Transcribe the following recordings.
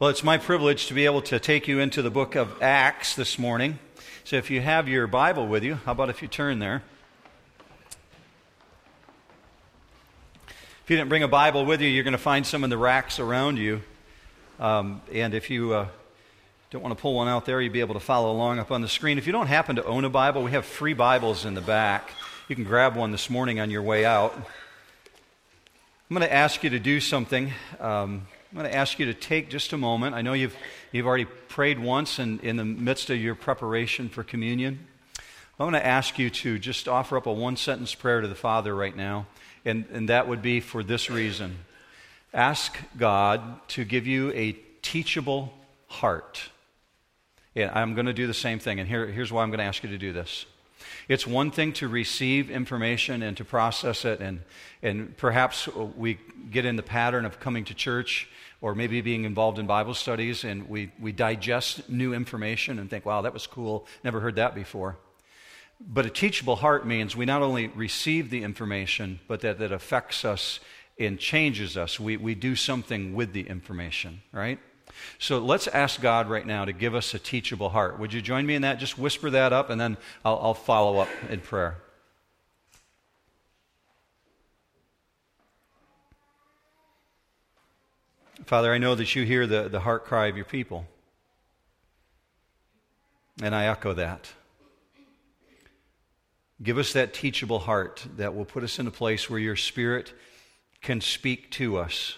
Well, it's my privilege to be able to take you into the book of Acts this morning. So if you have your Bible with you, how about if you turn there? If you didn't bring a Bible with you, you're going to find some in the racks around you. And if you don't want to pull one out there, you'll be able to follow along up on the screen. If you don't happen to own a Bible, we have free Bibles in the back. You can grab one this morning on your way out. I'm going to ask you to do something. I'm going to ask you to take just a moment. I know you've already prayed once in the midst of your preparation for communion. I'm going to ask you to just offer up a one-sentence prayer to the Father right now, and that would be for this reason. Ask God to give you a teachable heart. And I'm going to do the same thing, and here's why I'm going to ask you to do this. It's one thing to receive information and to process it, and perhaps we get in the pattern of coming to church or maybe being involved in Bible studies, and we digest new information and think, wow, that was cool, never heard that before. But a teachable heart means we not only receive the information, but that it affects us and changes us. We do something with the information, right? So let's ask God right now to give us a teachable heart. Would you join me in that? Just whisper that up, and then I'll follow up in prayer. Father, I know that you hear the heart cry of your people, and I echo that. Give us that teachable heart that will put us in a place where your Spirit can speak to us,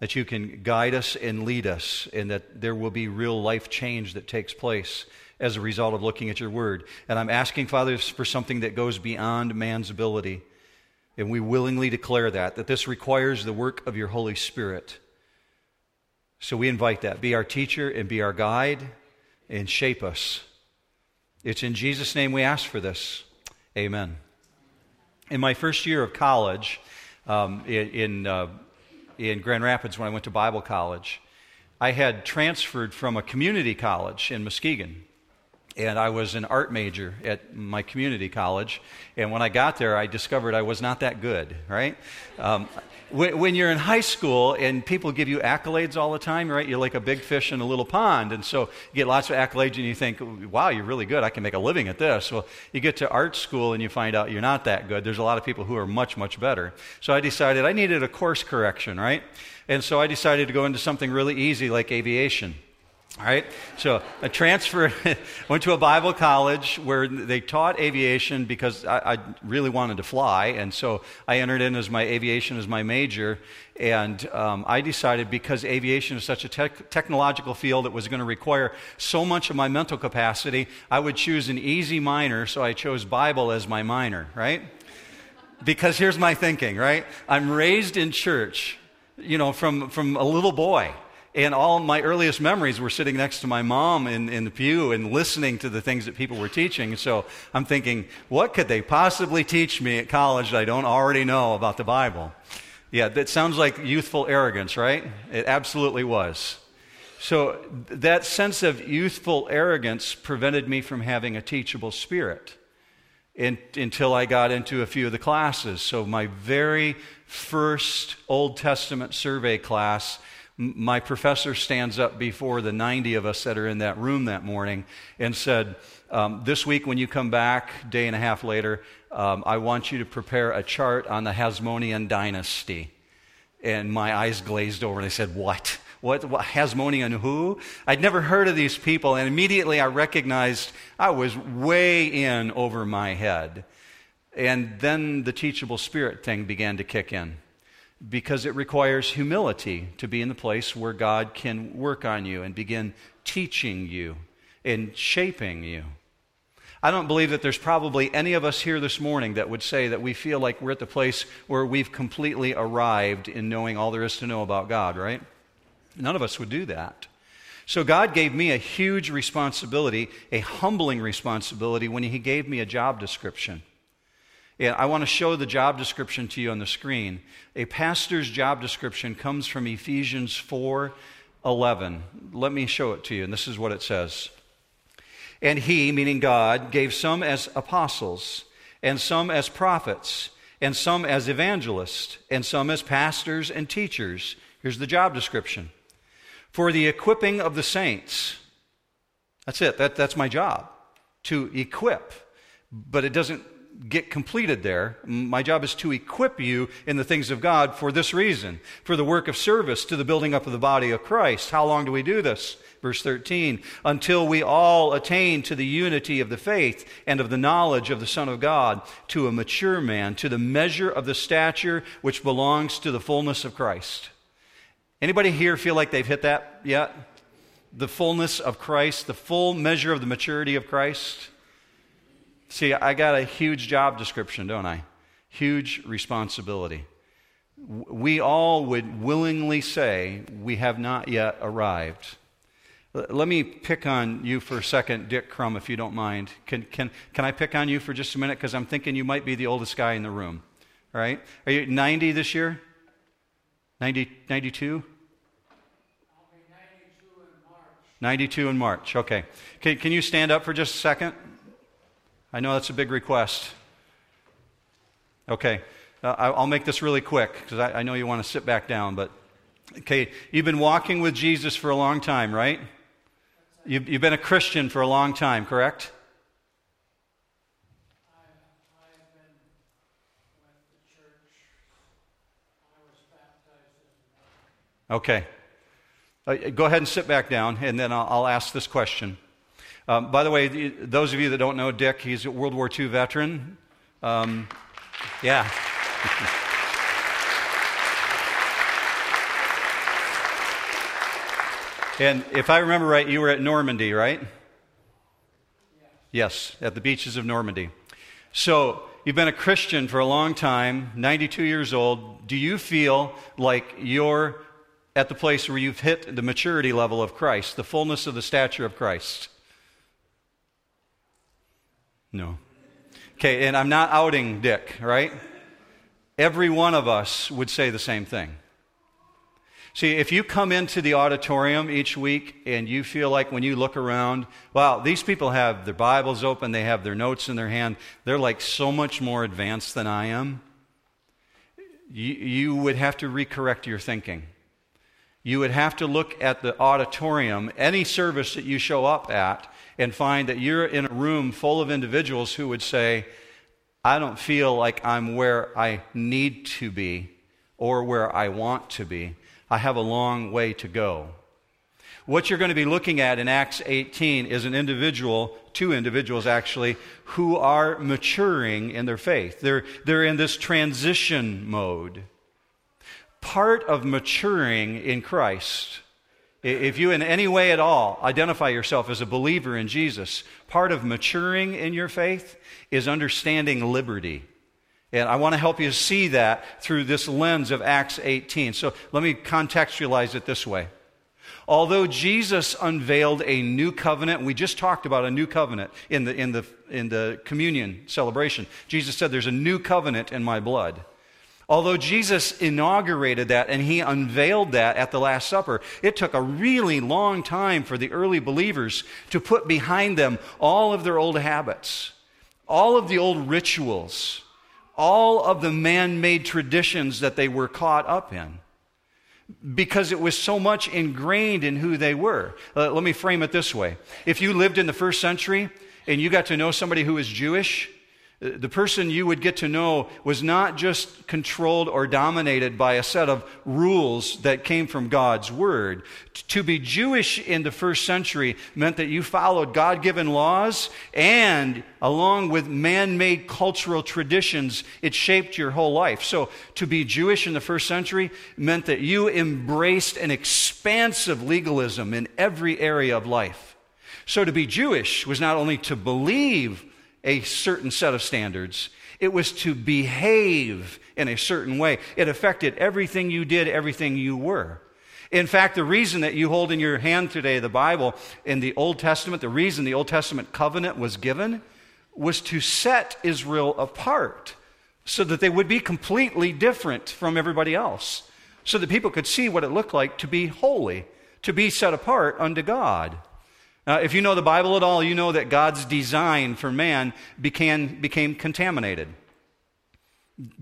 that you can guide us and lead us, and that there will be real life change that takes place as a result of looking at your word. And I'm asking, Father, for something that goes beyond man's ability. And we willingly declare that this requires the work of your Holy Spirit. So we invite that. Be our teacher and be our guide and shape us. It's in Jesus' name we ask for this. Amen. In my first year of college, in Grand Rapids when I went to Bible college, I had transferred from a community college in Muskegon, and I was an art major at my community college, and when I got there, I discovered I was not that good, right? When you're in high school and people give you accolades all the time, right, you're like a big fish in a little pond, and so you get lots of accolades, and you think, wow, you're really good, I can make a living at this. Well, you get to art school, and you find out you're not that good. There's a lot of people who are much, much better. So I decided I needed a course correction, right? And so I decided to go into something really easy like aviation. All right, so I transferred, went to a Bible college where they taught aviation because I really wanted to fly, and so I entered in as my aviation as my major, and I decided because aviation is such a technological field that was going to require so much of my mental capacity, I would choose an easy minor, so I chose Bible as my minor, right? Because here's my thinking, right? I'm raised in church, you know, from a little boy. And all my earliest memories were sitting next to my mom in the pew and listening to the things that people were teaching. So I'm thinking, what could they possibly teach me at college that I don't already know about the Bible? Yeah, that sounds like youthful arrogance, right? It absolutely was. So that sense of youthful arrogance prevented me from having a teachable spirit until I got into a few of the classes. So my very first Old Testament survey class, my professor stands up before the 90 of us that are in that room that morning and said, this week when you come back, day and a half later, I want you to prepare a chart on the Hasmonean dynasty. And my eyes glazed over and I said, what? What Hasmonean who? I'd never heard of these people, and immediately I recognized I was way in over my head. And then the teachable spirit thing began to kick in, because it requires humility to be in the place where God can work on you and begin teaching you and shaping you. I don't believe that there's probably any of us here this morning that would say that we feel like we're at the place where we've completely arrived in knowing all there is to know about God, right? None of us would do that. So God gave me a huge responsibility, a humbling responsibility, when He gave me a job description. And I want to show the job description to you on the screen. A pastor's job description comes from Ephesians 4:11. Let me show it to you, and this is what it says. And He, meaning God, gave some as apostles, and some as prophets, and some as evangelists, and some as pastors and teachers. Here's the job description. for the equipping of the saints. That's it. That's my job, to equip. But it doesn't get completed there. My job is to equip you in the things of God for this reason, for the work of service to the building up of the body of Christ. How long do we do this? Verse 13, until we all attain to the unity of the faith and of the knowledge of the Son of God, to a mature man, to the measure of the stature which belongs to the fullness of Christ. Anybody here feel like they've hit that yet? The fullness of Christ, the full measure of the maturity of Christ? See, I got a huge job description, don't I? Huge responsibility. We all would willingly say we have not yet arrived. Let me pick on you for a second, Dick Crum, if you don't mind. Can I pick on you for just a minute? Because I'm thinking you might be the oldest guy in the room. All right? Are you 90 this year? 90, 92? I'll be 92 in March. 92 in March, okay. Can you stand up for just a second? I know that's a big request. Okay. I'll make this really quick because I know you want to sit back down. But okay, you've been walking with Jesus for a long time, right? You've been a Christian for a long time, correct? I've been with the church. I was baptized as a man. Okay. Go ahead and sit back down, and then I'll ask this question. By the way, those of you that don't know Dick, he's a World War II veteran. Yeah. And if I remember right, you were at Normandy, right? Yes, at the beaches of Normandy. So you've been a Christian for a long time, 92 years old. Do you feel like you're at the place where you've hit the maturity level of Christ, the fullness of the stature of Christ? No. Okay, and I'm not outing Dick, right? Every one of us would say the same thing. See, if you come into the auditorium each week and you feel like when you look around, wow, these people have their Bibles open, they have their notes in their hand, they're like so much more advanced than I am, you would have to recorrect your thinking. You would have to look at the auditorium, any service that you show up at, and find that you're in a room full of individuals who would say, I don't feel like I'm where I need to be or where I want to be. I have a long way to go. What you're going to be looking at in Acts 18 is an individual, two individuals actually, who are maturing in their faith. They're in this transition mode. Part of maturing in Christ, if you in any way at all identify yourself as a believer in Jesus, part of maturing in your faith is understanding liberty. And I want to help you see that through this lens of Acts 18. So let me contextualize it this way. Although Jesus unveiled a new covenant, we just talked about a new covenant in the communion celebration. Jesus said, there's a new covenant in my blood. Although Jesus inaugurated that and he unveiled that at the Last Supper, it took a really long time for the early believers to put behind them all of their old habits, all of the old rituals, all of the man-made traditions that they were caught up in, because it was so much ingrained in who they were. Let me frame it this way. If you lived in the first century and you got to know somebody who was Jewish, the person you would get to know was not just controlled or dominated by a set of rules that came from God's Word. To be Jewish in the first century meant that you followed God-given laws, and along with man-made cultural traditions, it shaped your whole life. So to be Jewish in the first century meant that you embraced an expansive legalism in every area of life. So to be Jewish was not only to believe a certain set of standards, it was to behave in a certain way. It affected everything you did, everything you were. In fact, the reason that you hold in your hand today the Bible in the Old Testament, the reason the Old Testament covenant was given was to set Israel apart so that they would be completely different from everybody else, so that people could see what it looked like to be holy, to be set apart unto God. If you know the Bible at all, you know that God's design for man became contaminated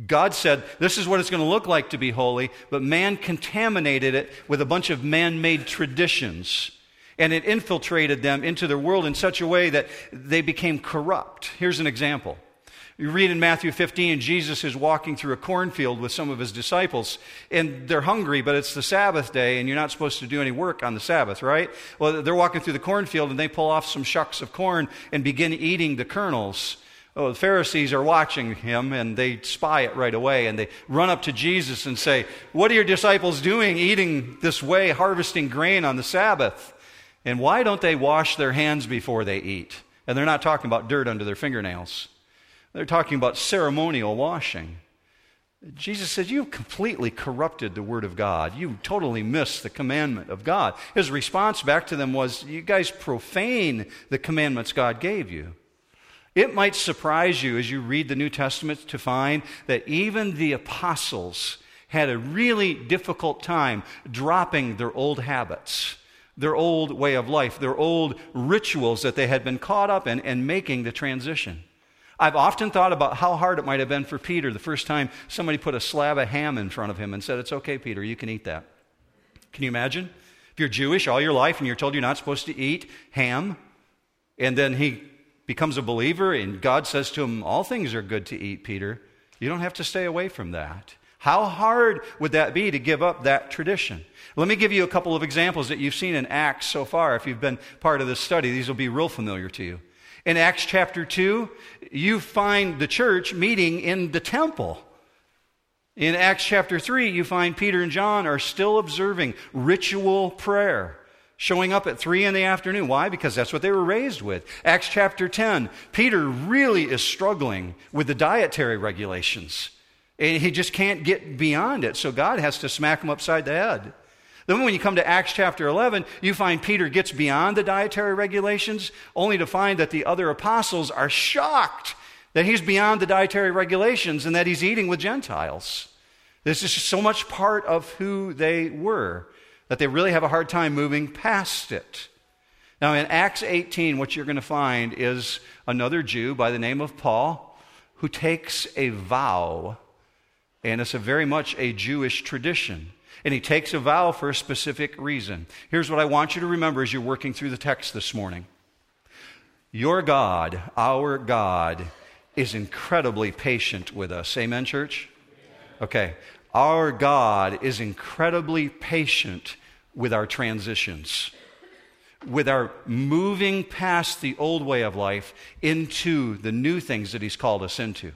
God said, this is what it's going to look like to be holy, but man contaminated it with a bunch of man-made traditions. And it infiltrated them into their world in such a way that they became corrupt. Here's an example. You read in Matthew 15, Jesus is walking through a cornfield with some of his disciples, and they're hungry, but it's the Sabbath day, and you're not supposed to do any work on the Sabbath, right? Well, they're walking through the cornfield, and they pull off some shucks of corn and begin eating the kernels. Oh, the Pharisees are watching him, and they spy it right away, and they run up to Jesus and say, "What are your disciples doing eating this way, harvesting grain on the Sabbath? And why don't they wash their hands before they eat?" And they're not talking about dirt under their fingernails. They're talking about ceremonial washing. Jesus said, "You've completely corrupted the Word of God. You totally missed the commandment of God." His response back to them was, "You guys profane the commandments God gave you." It might surprise you as you read the New Testament to find that even the apostles had a really difficult time dropping their old habits, their old way of life, their old rituals that they had been caught up in and making the transition. I've often thought about how hard it might have been for Peter the first time somebody put a slab of ham in front of him and said, "It's okay, Peter, you can eat that." Can you imagine? If you're Jewish all your life and you're told you're not supposed to eat ham, and then he becomes a believer, and God says to him, "All things are good to eat, Peter. You don't have to stay away from that." How hard would that be to give up that tradition? Let me give you a couple of examples that you've seen in Acts so far. If you've been part of this study, these will be real familiar to you. In Acts chapter 2, you find the church meeting in the temple. In Acts chapter 3, you find Peter and John are still observing ritual prayer, showing up at 3 in the afternoon. Why? Because that's what they were raised with. Acts chapter 10, Peter really is struggling with the dietary regulations, and he just can't get beyond it, so God has to smack him upside the head. Then when you come to Acts chapter 11, you find Peter gets beyond the dietary regulations, only to find that the other apostles are shocked that he's beyond the dietary regulations and that he's eating with Gentiles. This is so much part of who they were that they really have a hard time moving past it. Now in Acts 18, what you're going to find is another Jew by the name of Paul who takes a vow, and it's a very much a Jewish tradition. And he takes a vow for a specific reason. Here's what I want you to remember as you're working through the text this morning. Your God, our God, is incredibly patient with us. Amen, church? Okay. Our God is incredibly patient with our transitions, with our moving past the old way of life into the new things that he's called us into.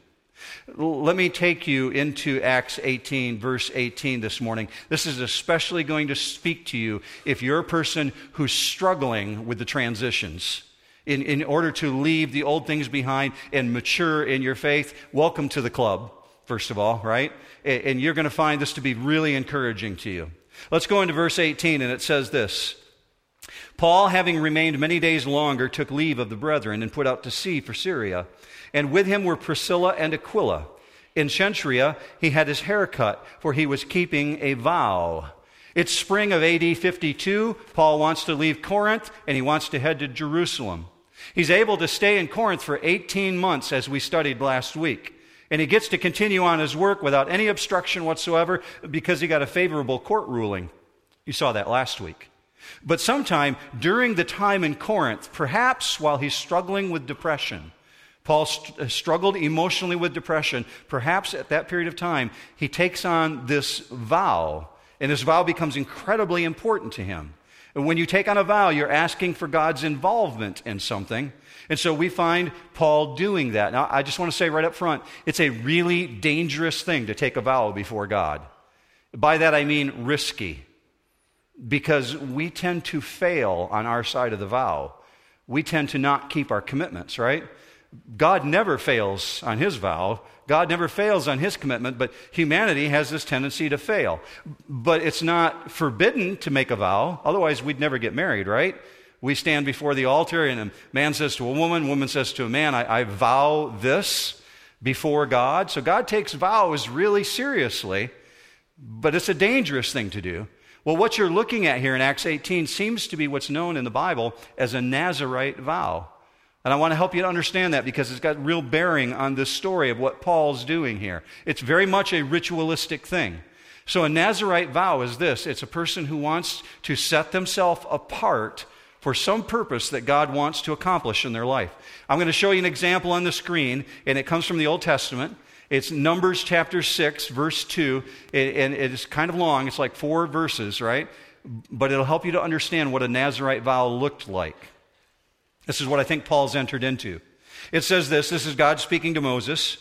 Let me take you into Acts 18, verse 18 this morning. This is especially going to speak to you if you're a person who's struggling with the transitions. In order to leave the old things behind and mature in your faith, welcome to the club, first of all, right? And you're going to find this to be really encouraging to you. Let's go into verse 18, and it says this. Paul, having remained many days longer, took leave of the brethren and put out to sea for Syria. And with him were Priscilla and Aquila. In Cenchrea, he had his hair cut, for he was keeping a vow. It's spring of AD 52. Paul wants to leave Corinth, and he wants to head to Jerusalem. He's able to stay in Corinth for 18 months, as we studied last week. And he gets to continue on his work without any obstruction whatsoever because he got a favorable court ruling. You saw that last week. But sometime during the time in Corinth, perhaps while he's struggling with depression, Paul struggled emotionally with depression. Perhaps at that period of time, he takes on this vow, and this vow becomes incredibly important to him. And when you take on a vow, you're asking for God's involvement in something, and so we find Paul doing that. Now, I just want to say right up front, it's a really dangerous thing to take a vow before God. By that, I mean risky, because we tend to fail on our side of the vow. We tend to not keep our commitments, right? God never fails on his vow. God never fails on his commitment, but humanity has this tendency to fail. But it's not forbidden to make a vow. Otherwise, we'd never get married, right? We stand before the altar, and a man says to a woman says to a man, I vow this before God. So God takes vows really seriously, but it's a dangerous thing to do. Well, what you're looking at here in Acts 18 seems to be what's known in the Bible as a Nazarite vow. And I want to help you to understand that because it's got real bearing on this story of what Paul's doing here. It's very much a ritualistic thing. So a Nazarite vow is this. It's a person who wants to set themselves apart for some purpose that God wants to accomplish in their life. I'm going to show you an example on the screen, and it comes from the Old Testament. It's Numbers chapter 6, verse 2, and it is kind of long. It's like 4 verses, right? But it'll help you to understand what a Nazarite vow looked like. This is what I think Paul's entered into. It says this, this is God speaking to Moses.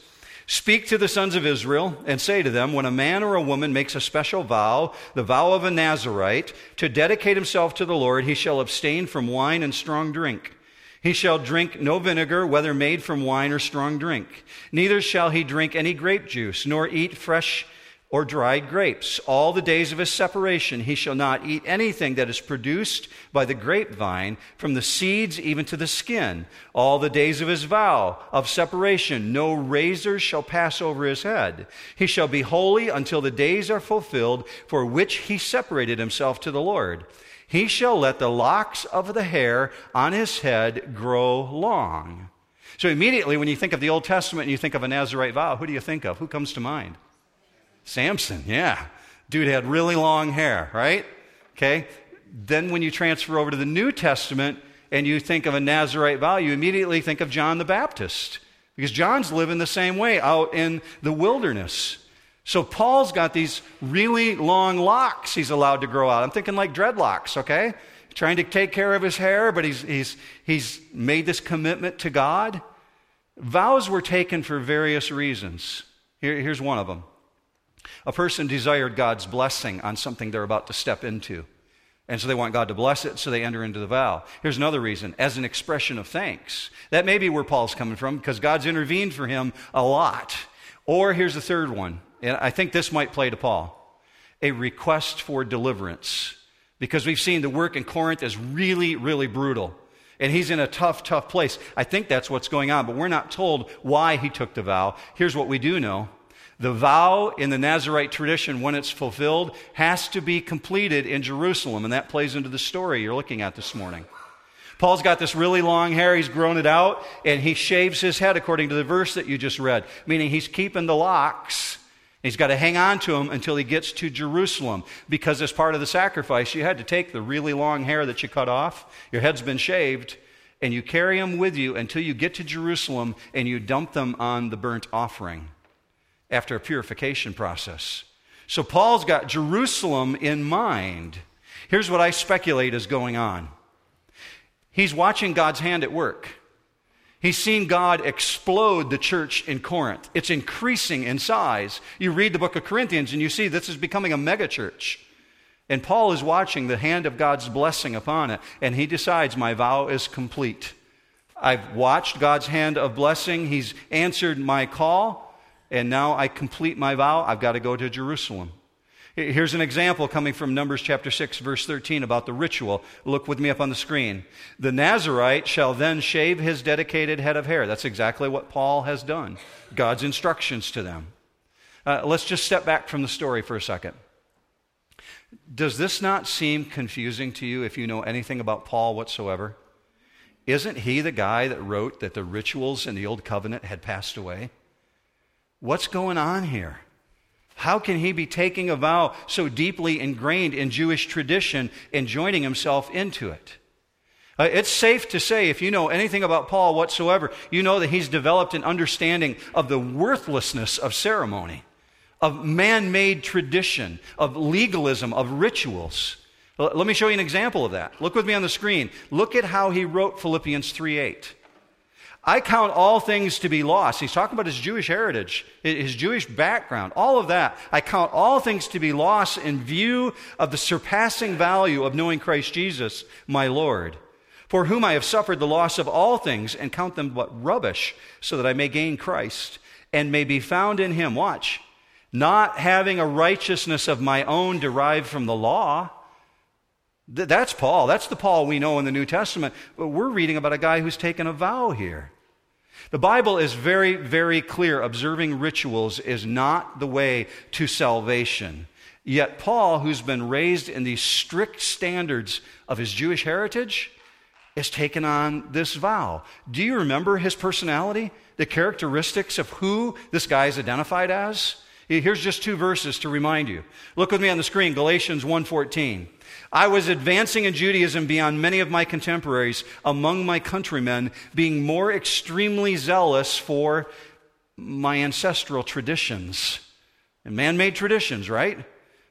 Speak to the sons of Israel and say to them, when a man or a woman makes a special vow, the vow of a Nazarite, to dedicate himself to the Lord, he shall abstain from wine and strong drink. He shall drink no vinegar, whether made from wine or strong drink. Neither shall he drink any grape juice, nor eat fresh or dried grapes. All the days of his separation, he shall not eat anything that is produced by the grapevine, from the seeds even to the skin. All the days of his vow of separation, no razor shall pass over his head. He shall be holy until the days are fulfilled, for which he separated himself to the Lord. He shall let the locks of the hair on his head grow long. So immediately when you think of the Old Testament and you think of a Nazarite vow, who do you think of? Who comes to mind? Samson, yeah. Dude had really long hair, right? Okay. Then when you transfer over to the New Testament and you think of a Nazarite vow, you immediately think of John the Baptist, because John's living the same way out in the wilderness. So Paul's got these really long locks he's allowed to grow out. I'm thinking like dreadlocks, okay? Trying to take care of his hair, but he's made this commitment to God. Vows were taken for various reasons. Here's one of them. A person desired God's blessing on something they're about to step into. And so they want God to bless it, so they enter into the vow. Here's another reason, as an expression of thanks. That may be where Paul's coming from, because God's intervened for him a lot. Or here's the third one, and I think this might play to Paul. A request for deliverance. Because we've seen the work in Corinth is really, really brutal. And he's in a tough, tough place. I think that's what's going on, but we're not told why he took the vow. Here's what we do know. The vow in the Nazarite tradition, when it's fulfilled, has to be completed in Jerusalem, and that plays into the story you're looking at this morning. Paul's got this really long hair, he's grown it out, and he shaves his head according to the verse that you just read, meaning he's keeping the locks. He's got to hang on to them until he gets to Jerusalem, because as part of the sacrifice, you had to take the really long hair that you cut off, your head's been shaved, and you carry them with you until you get to Jerusalem, and you dump them on the burnt offering. After a purification process. So Paul's got Jerusalem in mind. Here's what I speculate is going on. He's watching God's hand at work. He's seen God explode the church in Corinth. It's increasing in size. You read the book of Corinthians and you see this is becoming a mega church. And Paul is watching the hand of God's blessing upon it, and he decides my vow is complete. I've watched God's hand of blessing. He's answered my call. And now I complete my vow, I've got to go to Jerusalem. Here's an example coming from Numbers chapter 6, verse 13 about the ritual. Look with me up on the screen. The Nazarite shall then shave his dedicated head of hair. That's exactly what Paul has done. God's instructions to them. Let's just step back from the story for a second. Does this not seem confusing to you if you know anything about Paul whatsoever? Isn't he the guy that wrote that the rituals in the Old Covenant had passed away? What's going on here? How can he be taking a vow so deeply ingrained in Jewish tradition and joining himself into it? It's safe to say, if you know anything about Paul whatsoever, you know that he's developed an understanding of the worthlessness of ceremony, of man-made tradition, of legalism, of rituals. Let me show you an example of that. Look with me on the screen. Look at how he wrote Philippians 3:8. I count all things to be lost. He's talking about his Jewish heritage, his Jewish background, all of that. I count all things to be lost in view of the surpassing value of knowing Christ Jesus, my Lord, for whom I have suffered the loss of all things and count them but rubbish, so that I may gain Christ and may be found in him. Watch. Not having a righteousness of my own derived from the law. That's Paul. That's the Paul we know in the New Testament. But we're reading about a guy who's taken a vow here. The Bible is very, very clear. Observing rituals is not the way to salvation. Yet Paul, who's been raised in these strict standards of his Jewish heritage, has taken on this vow. Do you remember his personality? The characteristics of who this guy is identified as? Here's just two verses to remind you. Look with me on the screen, Galatians 1:14. I was advancing in Judaism beyond many of my contemporaries among my countrymen, being more extremely zealous for my ancestral traditions. And man-made traditions, right?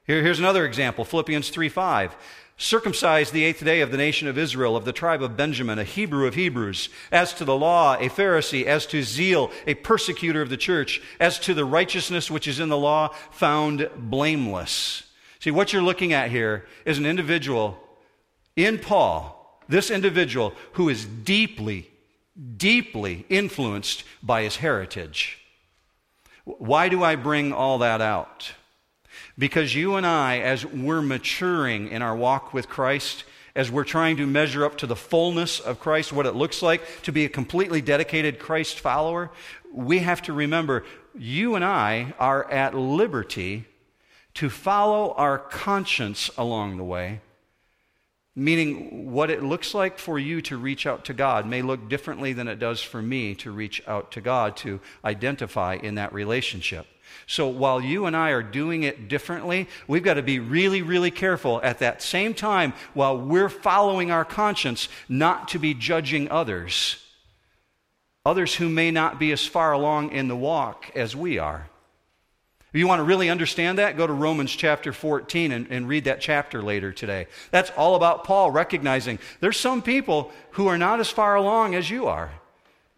Here's another example, Philippians 3:5. Circumcised the eighth day of the nation of Israel, of the tribe of Benjamin, a Hebrew of Hebrews. As to the law, a Pharisee. As to zeal, a persecutor of the church. As to the righteousness which is in the law, found blameless. See, what you're looking at here is an individual in Paul, this individual who is deeply, deeply influenced by his heritage. Why do I bring all that out? Because you and I, as we're maturing in our walk with Christ, as we're trying to measure up to the fullness of Christ, what it looks like to be a completely dedicated Christ follower, we have to remember you and I are at liberty to follow our conscience along the way, meaning what it looks like for you to reach out to God may look differently than it does for me to reach out to God, to identify in that relationship. So while you and I are doing it differently, we've got to be really, really careful at that same time while we're following our conscience not to be judging others, others who may not be as far along in the walk as we are. If you want to really understand that, go to Romans chapter 14 and read that chapter later today. That's all about Paul recognizing there's some people who are not as far along as you are.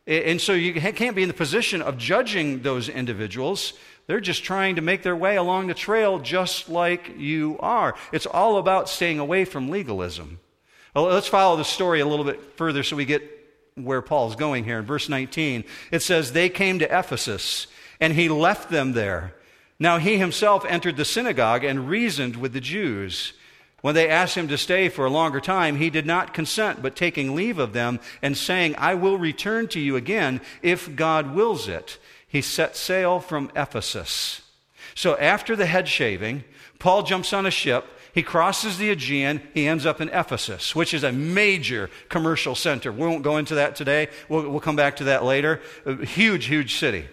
And so you can't be in the position of judging those individuals. They're just trying to make their way along the trail just like you are. It's all about staying away from legalism. Well, let's follow the story a little bit further so we get where Paul's going here. In verse 19, it says, they came to Ephesus, and he left them there. Now he himself entered the synagogue and reasoned with the Jews. When they asked him to stay for a longer time, he did not consent, but taking leave of them and saying, I will return to you again if God wills it. He set sail from Ephesus. So after the head shaving, Paul jumps on a ship. He crosses the Aegean. He ends up in Ephesus, which is a major commercial center. We won't go into that today. We'll come back to that later. A huge, huge city.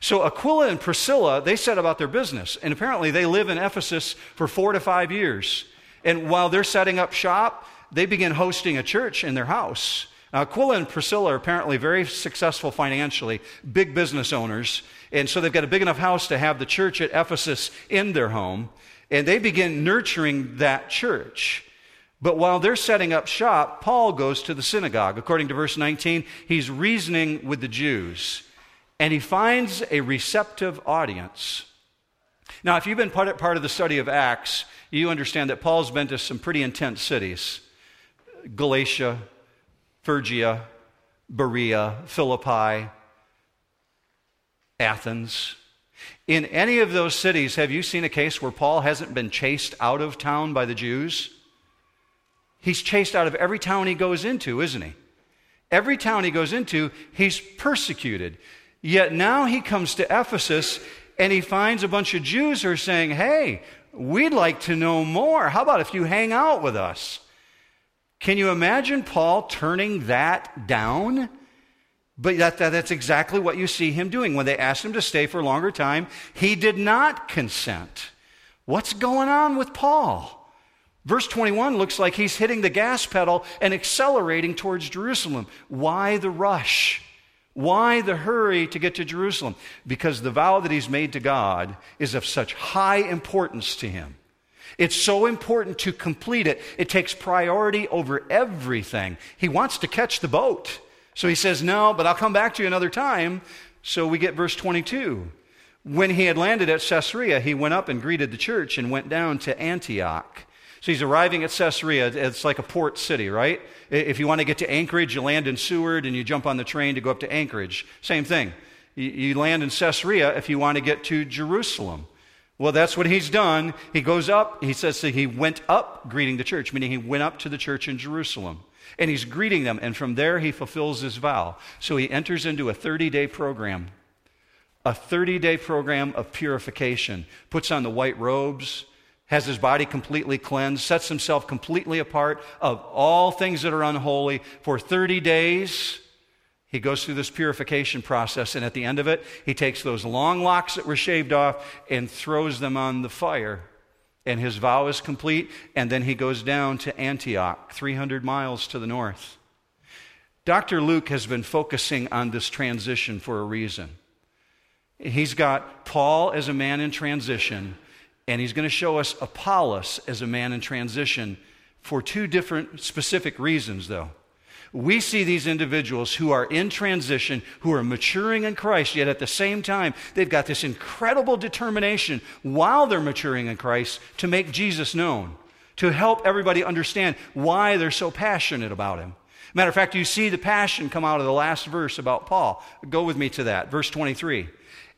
So Aquila and Priscilla, they set about their business. And apparently they live in Ephesus for 4 to 5 years. And while they're setting up shop, they begin hosting a church in their house. Now, Aquila and Priscilla are apparently very successful financially, big business owners. And so they've got a big enough house to have the church at Ephesus in their home. And they begin nurturing that church. But while they're setting up shop, Paul goes to the synagogue. According to verse 19, he's reasoning with the Jews. And he finds a receptive audience. Now, if you've been part of the study of Acts, you understand that Paul's been to some pretty intense cities. Galatia, Phrygia, Berea, Philippi, Athens. In any of those cities, have you seen a case where Paul hasn't been chased out of town by the Jews? He's chased out of every town he goes into, isn't he? Every town he goes into, he's persecuted. Yet now he comes to Ephesus, and he finds a bunch of Jews who are saying, hey, we'd like to know more. How about if you hang out with us? Can you imagine Paul turning that down? But that's exactly what you see him doing. When they asked him to stay for a longer time, he did not consent. What's going on with Paul? Verse 21 looks like he's hitting the gas pedal and accelerating towards Jerusalem. Why the rush? Why the hurry to get to Jerusalem? Because the vow that he's made to God is of such high importance to him. It's so important to complete it. It takes priority over everything. He wants to catch the boat. So he says, no, but I'll come back to you another time. So we get verse 22. When he had landed at Caesarea, he went up and greeted the church and went down to Antioch. So he's arriving at Caesarea. It's like a port city, right? If you want to get to Anchorage, you land in Seward and you jump on the train to go up to Anchorage. Same thing. You land in Caesarea if you want to get to Jerusalem. Well, that's what he's done. He goes up. He says that he went up greeting the church, meaning he went up to the church in Jerusalem. And he's greeting them. And from there, he fulfills his vow. So he enters into a 30-day program. A 30-day program of purification. Puts on the white robes. has his body completely cleansed, sets himself completely apart of all things that are unholy. For 30 days, he goes through this purification process, and at the end of it, he takes those long locks that were shaved off and throws them on the fire. And his vow is complete, and then he goes down to Antioch, 300 miles to the north. Dr. Luke has been focusing on this transition for a reason. He's got Paul as a man in transition, and he's going to show us Apollos as a man in transition for two different specific reasons, though. We see these individuals who are in transition, who are maturing in Christ, yet at the same time, they've got this incredible determination while they're maturing in Christ to make Jesus known, to help everybody understand why they're so passionate about him. Matter of fact, you see the passion come out of the last verse about Paul. Go with me to that, verse 23.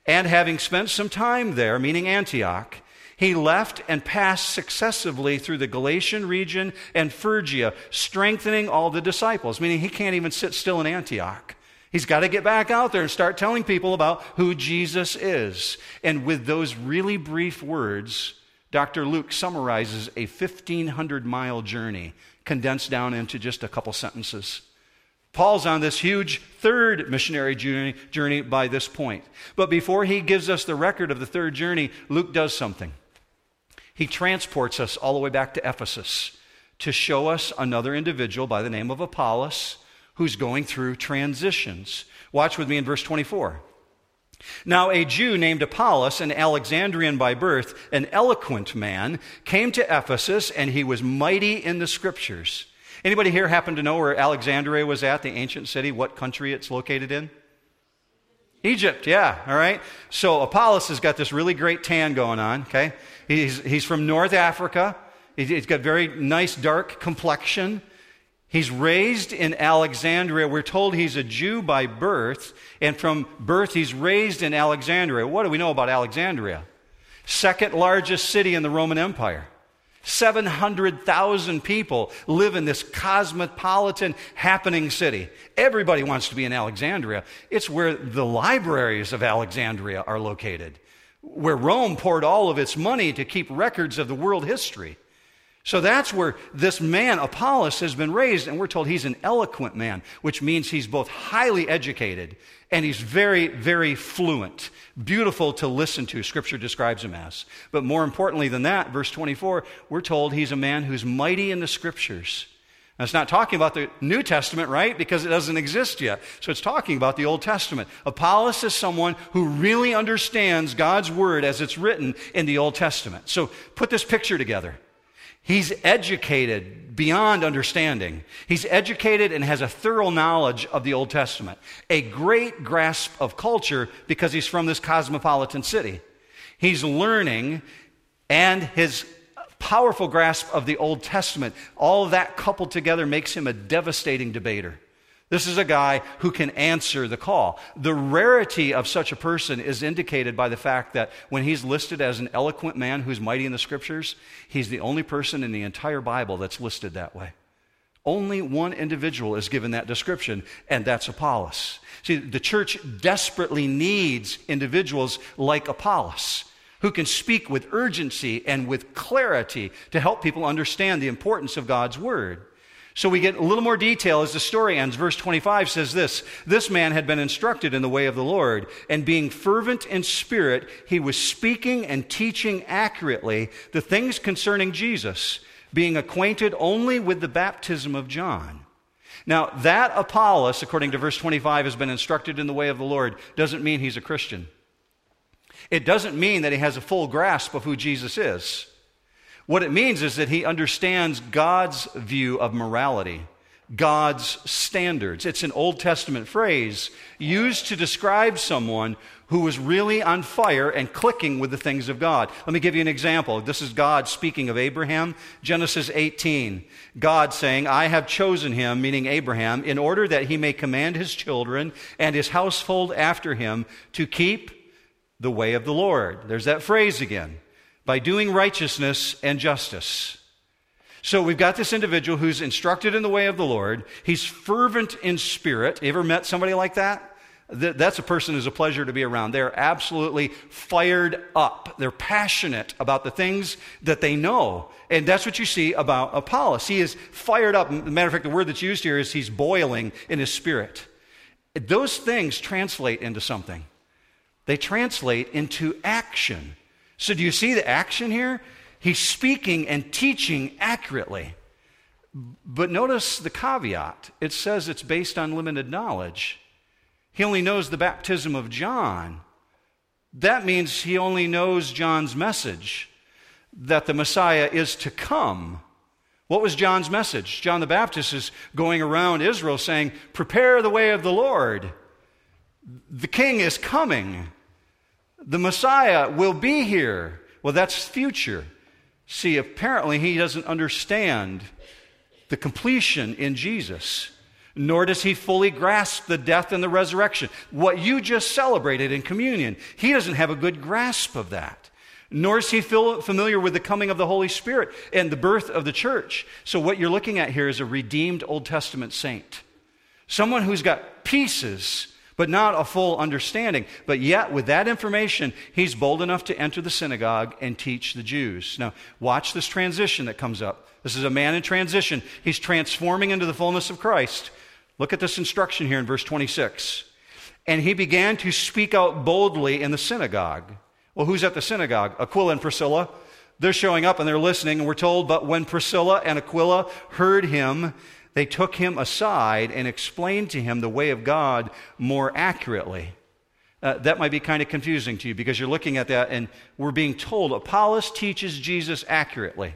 And having spent some time there, meaning Antioch, he left and passed successively through the Galatian region and Phrygia, strengthening all the disciples, meaning he can't even sit still in Antioch. He's got to get back out there and start telling people about who Jesus is. And with those really brief words, Dr. Luke summarizes a 1,500-mile journey condensed down into just a couple sentences. Paul's on this huge third missionary journey by this point. But before he gives us the record of the third journey, Luke does something. He transports us all the way back to Ephesus to show us another individual by the name of Apollos who's going through transitions. Watch with me in verse 24. Now a Jew named Apollos, an Alexandrian by birth, an eloquent man, came to Ephesus, and he was mighty in the Scriptures. Anybody here happen to know where Alexandria was at, the ancient city, what country it's located in? Egypt, yeah, all right. So Apollos has got this really great tan going on, okay? He's from North Africa. He's got very nice dark complexion. He's raised in Alexandria. We're told he's a Jew by birth, and from birth he's raised in Alexandria. What do we know about Alexandria? Second largest city in the Roman Empire. 700,000 people live in this cosmopolitan happening city. Everybody wants to be in Alexandria. It's where the libraries of Alexandria are located, where Rome poured all of its money to keep records of the world history. So that's where this man, Apollos, has been raised, and we're told he's an eloquent man, which means he's both highly educated and he's very, very fluent, beautiful to listen to. Scripture describes him as. But more importantly than that, verse 24, we're told he's a man who's mighty in the Scriptures. Now, it's not talking about the New Testament, right? Because it doesn't exist yet. So it's talking about the Old Testament. Apollos is someone who really understands God's Word as it's written in the Old Testament. So put this picture together. He's educated beyond understanding. He's educated and has a thorough knowledge of the Old Testament, a great grasp of culture because he's from this cosmopolitan city. He's learning, and his powerful grasp of the Old Testament, all of that coupled together makes him a devastating debater. This is a guy who can answer the call. The rarity of such a person is indicated by the fact that when he's listed as an eloquent man who's mighty in the Scriptures, he's the only person in the entire Bible that's listed that way. Only one individual is given that description, and that's Apollos. See, the church desperately needs individuals like Apollos, who can speak with urgency and with clarity to help people understand the importance of God's Word. So we get a little more detail as the story ends. Verse 25 says this: This man had been instructed in the way of the Lord, and being fervent in spirit, he was speaking and teaching accurately the things concerning Jesus, being acquainted only with the baptism of John. Now, that Apollos, according to verse 25, has been instructed in the way of the Lord, doesn't mean he's a Christian. It doesn't mean that he has a full grasp of who Jesus is. What it means is that he understands God's view of morality, God's standards. It's an Old Testament phrase used to describe someone who was really on fire and clicking with the things of God. Let me give you an example. This is God speaking of Abraham, Genesis 18. God saying, I have chosen him, meaning Abraham, in order that he may command his children and his household after him to keep the way of the Lord. There's that phrase again. By doing righteousness and justice. So we've got this individual who's instructed in the way of the Lord. He's fervent in spirit. You ever met somebody like that? That's a person who's a pleasure to be around. They're absolutely fired up. They're passionate about the things that they know. And that's what you see about Apollos. He is fired up. As a matter of fact, the word that's used here is he's boiling in his spirit. Those things translate into something. They translate into action. So do you see the action here? He's speaking and teaching accurately. But notice the caveat. It says it's based on limited knowledge. He only knows the baptism of John. That means he only knows John's message, that the Messiah is to come. What was John's message? John the Baptist is going around Israel saying, "Prepare the way of the Lord. The king is coming. The Messiah will be here." Well, that's future. See, apparently he doesn't understand the completion in Jesus, nor does he fully grasp the death and the resurrection. What you just celebrated in communion, he doesn't have a good grasp of that, nor is he familiar with the coming of the Holy Spirit and the birth of the church. So what you're looking at here is a redeemed Old Testament saint, someone who's got pieces but not a full understanding. But yet, with that information, he's bold enough to enter the synagogue and teach the Jews. Now, watch this transition that comes up. This is a man in transition. He's transforming into the fullness of Christ. Look at this instruction here in verse 26. And he began to speak out boldly in the synagogue. Well, who's at the synagogue? Aquila and Priscilla. They're showing up and they're listening, and we're told, but when Priscilla and Aquila heard him, they took him aside and explained to him the way of God more accurately. That might be kind of confusing to you, because you're looking at that and we're being told Apollos teaches Jesus accurately,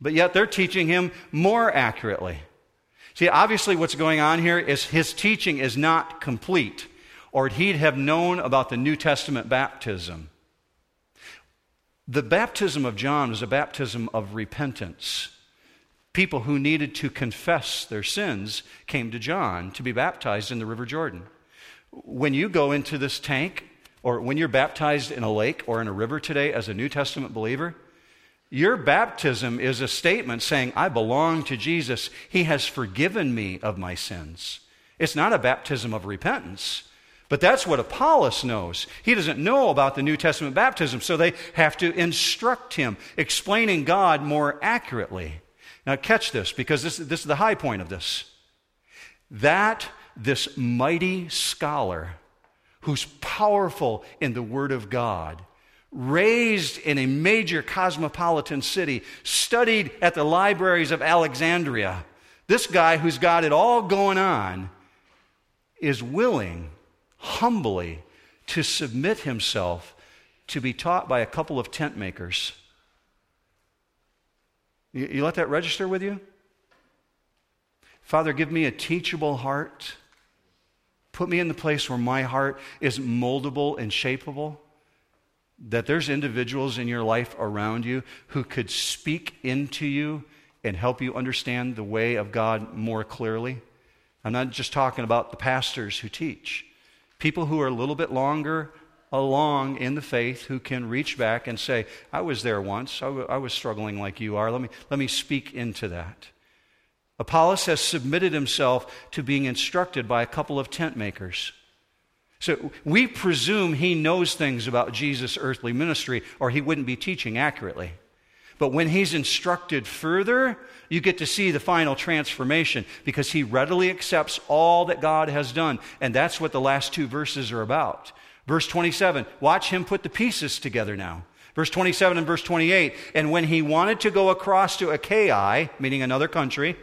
but yet they're teaching him more accurately. See, obviously what's going on here is his teaching is not complete, or he'd have known about the New Testament baptism. The baptism of John was a baptism of repentance. People who needed to confess their sins came to John to be baptized in the River Jordan. When you go into this tank, or when you're baptized in a lake or in a river today as a New Testament believer, your baptism is a statement saying, I belong to Jesus. He has forgiven me of my sins. It's not a baptism of repentance. But that's what Apollos knows. He doesn't know about the New Testament baptism, so they have to instruct him, explaining God more accurately. Now catch this, because this is the high point of this. That this mighty scholar, who's powerful in the Word of God, raised in a major cosmopolitan city, studied at the libraries of Alexandria, this guy who's got it all going on, is willing, humbly, to submit himself to be taught by a couple of tent makers. You let that register with you? Father, give me a teachable heart. Put me in the place where my heart is moldable and shapeable, that there's individuals in your life around you who could speak into you and help you understand the way of God more clearly. I'm not just talking about the pastors who teach. People who are a little bit longer along in the faith, who can reach back and say, I was there once, I was struggling like you are, let me speak into that. Apollos has submitted himself to being instructed by a couple of tent makers. So we presume he knows things about Jesus' earthly ministry, or he wouldn't be teaching accurately. But when he's instructed further, you get to see the final transformation, because he readily accepts all that God has done. And that's what the last two verses are about. Verse 27, watch him put the pieces together now. Verse 27 and verse 28, and when he wanted to go across to Achaia, meaning another country,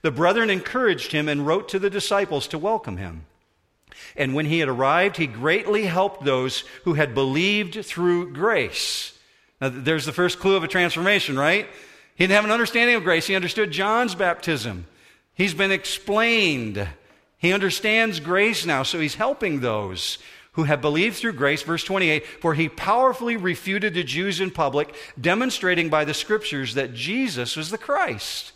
the brethren encouraged him and wrote to the disciples to welcome him. And when he had arrived, he greatly helped those who had believed through grace. Now, there's the first clue of a transformation, right? He didn't have an understanding of grace. He understood John's baptism. He's been explained. He understands grace now, so he's helping those who have believed through grace. Verse 28, for he powerfully refuted the Jews in public, demonstrating by the scriptures that Jesus was the Christ.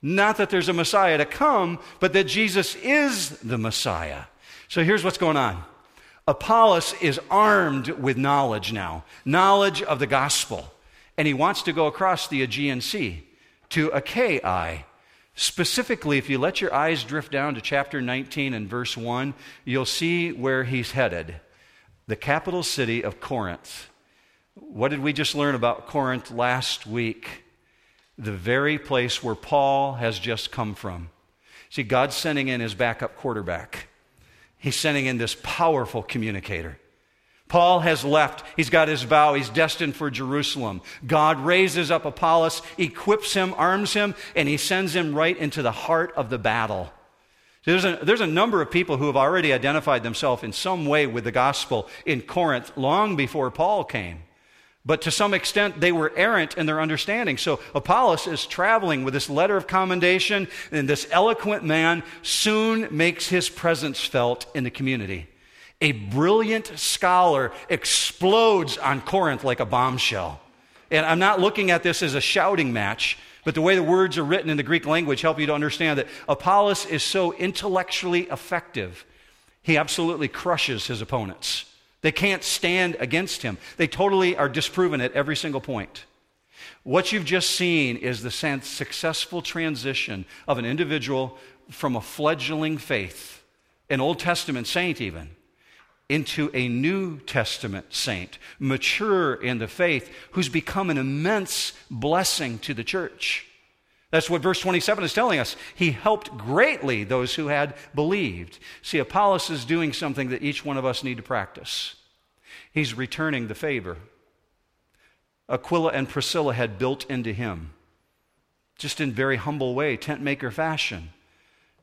Not that there's a Messiah to come, but that Jesus is the Messiah. So here's what's going on. Apollos is armed with knowledge now, knowledge of the gospel, and he wants to go across the Aegean Sea to Achaia. Specifically, if you let your eyes drift down to chapter 19 and verse 1, you'll see where he's headed, the capital city of Corinth. What did we just learn about Corinth last week? The very place where Paul has just come from. See, God's sending in his backup quarterback. He's sending in this powerful communicator. Paul has left. He's got his vow. He's destined for Jerusalem. God raises up Apollos, equips him, arms him, and he sends him right into the heart of the battle. So there's a number of people who have already identified themselves in some way with the gospel in Corinth long before Paul came. But to some extent, they were errant in their understanding. So Apollos is traveling with this letter of commendation, and this eloquent man soon makes his presence felt in the community. A brilliant scholar explodes on Corinth like a bombshell. And I'm not looking at this as a shouting match, but the way the words are written in the Greek language help you to understand that Apollos is so intellectually effective, he absolutely crushes his opponents. They can't stand against him. They totally are disproven at every single point. What you've just seen is the successful transition of an individual from a fledgling faith, an Old Testament saint even, into a New Testament saint, mature in the faith, who's become an immense blessing to the church. That's what verse 27 is telling us. He helped greatly those who had believed. See, Apollos is doing something that each one of us need to practice. He's returning the favor. Aquila and Priscilla had built into him, just in very humble way, tent maker fashion.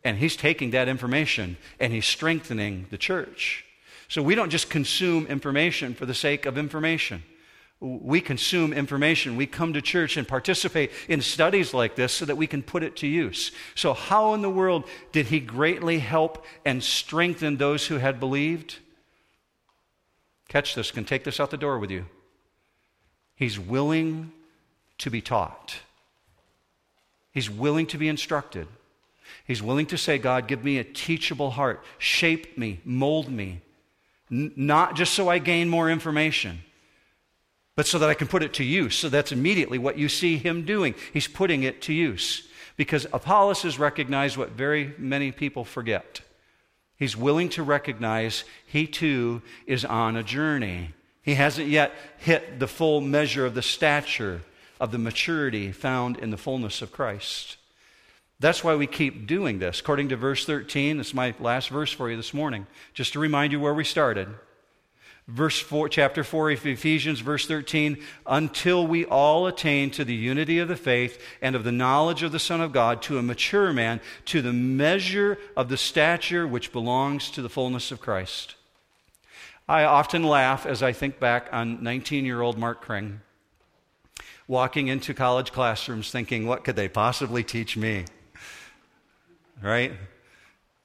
And he's taking that information and he's strengthening the church. So we don't just consume information for the sake of information. We consume information. We come to church and participate in studies like this so that we can put it to use. So how in the world did he greatly help and strengthen those who had believed? Catch this. Can take this out the door with you. He's willing to be taught. He's willing to be instructed. He's willing to say, God, give me a teachable heart. Shape me, mold me. Not just so I gain more information, but so that I can put it to use. So that's immediately what you see him doing. He's putting it to use. Because Apollos has recognized what very many people forget. He's willing to recognize he too is on a journey. He hasn't yet hit the full measure of the stature of the maturity found in the fullness of Christ. That's why we keep doing this. According to verse 13, it's my last verse for you this morning, just to remind you where we started. Verse 4, chapter 4 of Ephesians, verse 13, until we all attain to the unity of the faith and of the knowledge of the Son of God, to a mature man, to the measure of the stature which belongs to the fullness of Christ. I often laugh as I think back on 19-year-old Mark Kring walking into college classrooms thinking, what could they possibly teach me? Right?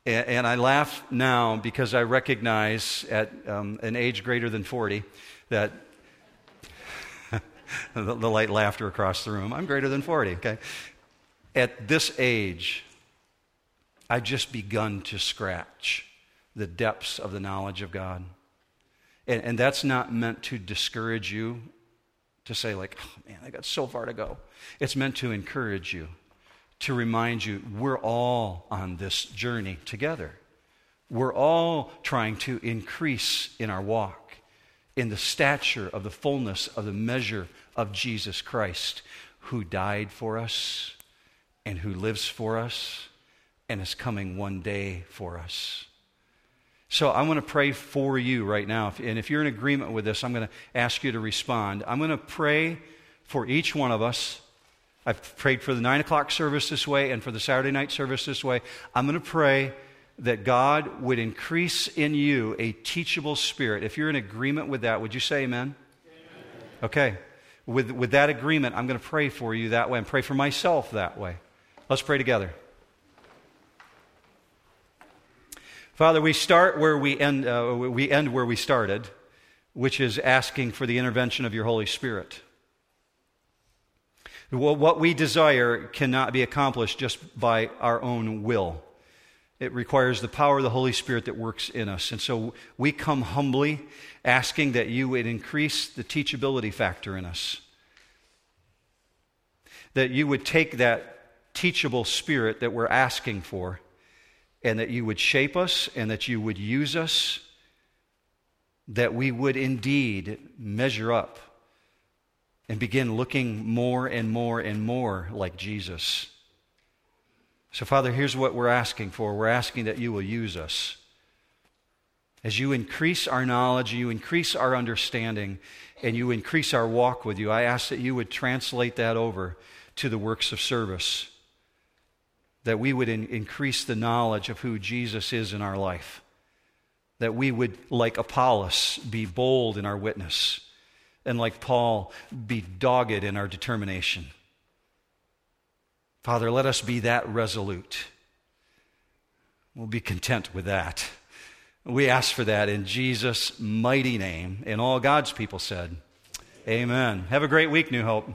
And I laugh now because I recognize at an age greater than 40 that the light laughter across the room. I'm greater than 40, okay? At this age, I've just begun to scratch the depths of the knowledge of God. And that's not meant to discourage you, to say like, oh man, I got so far to go. It's meant to encourage you, to remind you, we're all on this journey together. We're all trying to increase in our walk, in the stature of the fullness of the measure of Jesus Christ, who died for us, and who lives for us, and is coming one day for us. So I want to pray for you right now. And if you're in agreement with this, I'm going to ask you to respond. I'm going to pray for each one of us. I've prayed for the 9 o'clock service this way and for the Saturday night service this way. I'm going to pray that God would increase in you a teachable spirit. If you're in agreement with that, would you say amen? Amen. Okay. With that agreement, I'm going to pray for you that way and pray for myself that way. Let's pray together. Father, we start where we end where we started, which is asking for the intervention of your Holy Spirit. What we desire cannot be accomplished just by our own will. It requires the power of the Holy Spirit that works in us. And so we come humbly asking that you would increase the teachability factor in us, that you would take that teachable spirit that we're asking for, and that you would shape us and that you would use us, that we would indeed measure up and begin looking more and more and more like Jesus. So, Father, here's what we're asking for. We're asking that you will use us. As you increase our knowledge, you increase our understanding, and you increase our walk with you, I ask that you would translate that over to the works of service, that we would increase the knowledge of who Jesus is in our life, that we would, like Apollos, be bold in our witness, and like Paul, be dogged in our determination. Father, let us be that resolute. We'll be content with that. We ask for that in Jesus' mighty name, and all God's people said, amen. Have a great week, New Hope.